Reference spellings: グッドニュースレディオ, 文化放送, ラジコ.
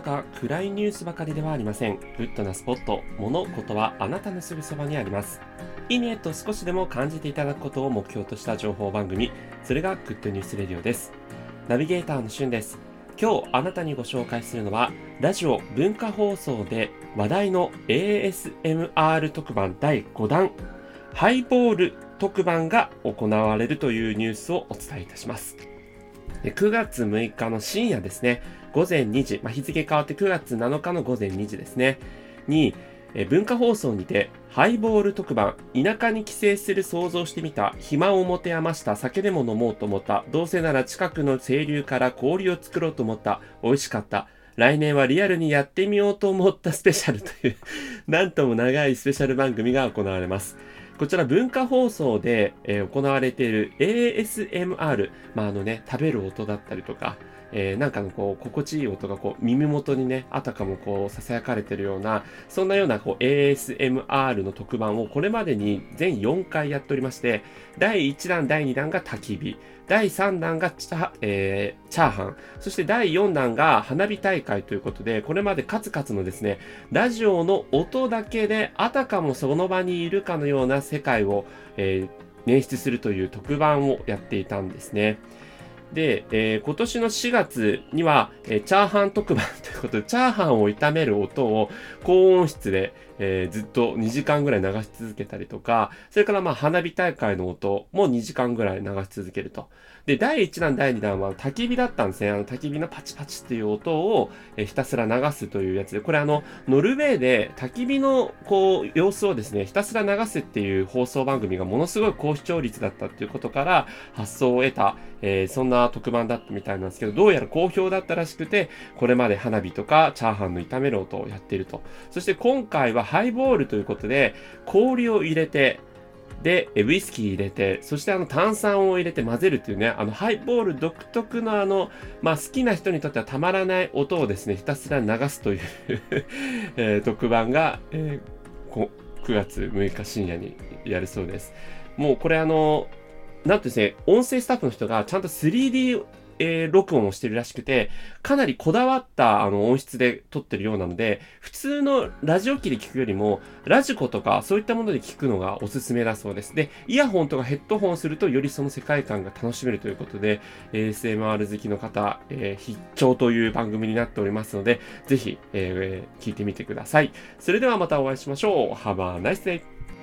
中、暗いニュースばかりではありません。ウッドなスポット、物事はあなたのすぐそばにあります。いいねと少しでも感じていただくことを目標とした情報番組、それがグッドニュースレディオです。ナビゲーターのしゅんです。今日あなたにご紹介するのは、ラジオ文化放送で話題の ASMR 特番第5弾ハイボール特番が行われるというニュースをお伝えいたします。9月6日の深夜ですね、午前2時、日付変わって9月7日の午前2時ですねに、文化放送にてハイボール特番、田舎に帰省する想像してみた、暇を持て余した、酒でも飲もうと思った、どうせなら近くの清流から氷を作ろうと思った、美味しかった、来年はリアルにやってみようと思ったスペシャルというなんとも長いスペシャル番組が行われます。こちら文化放送で行われている ASMR、食べる音だったりとか、なんかのこう心地いい音がこう耳元にね、あたかもこう囁かれてるような、そんなようなこう ASMR の特番をこれまでに全4回やっておりまして、第1弾第2弾が焚き火、第3弾がチャーハン、そして第4弾が花火大会ということで、これまで数々のですね、ラジオの音だけであたかもその場にいるかのような世界を、演出するという特番をやっていたんですね。で、今年の4月には、チャーハン特番ということで、チャーハンを炒める音を高音質で、ずっと2時間ぐらい流し続けたりとか、それから花火大会の音も2時間ぐらい流し続けると。で、第1弾第2弾は焚き火だったんですね。焚き火のパチパチっていう音を、ひたすら流すというやつで、これノルウェーで焚き火のこう様子をですね、ひたすら流すっていう放送番組がものすごい高視聴率だったっていうことから発想を得た、そんな特番だったみたいなんですけど、どうやら好評だったらしくて、これまで花火とかチャーハンの炒める音をやっていると。そして今回はハイボールということで、氷を入れて、でウイスキー入れて、そして炭酸を入れて混ぜるというね、ハイボール独特の好きな人にとってはたまらない音をですね、ひたすら流すという特番が、9月6日深夜にやるそうです。もうこれなんとですね、音声スタッフの人がちゃんと 3D 録音をしてるらしくて、かなりこだわった音質で撮ってるようなので、普通のラジオ機で聞くよりもラジコとかそういったもので聞くのがおすすめだそうです。で、イヤホンとかヘッドホンするとよりその世界観が楽しめるということで、 ASMR 好きの方、必聴という番組になっておりますので、ぜひ、聞いてみてください。それではまたお会いしましょう。Have a nice day!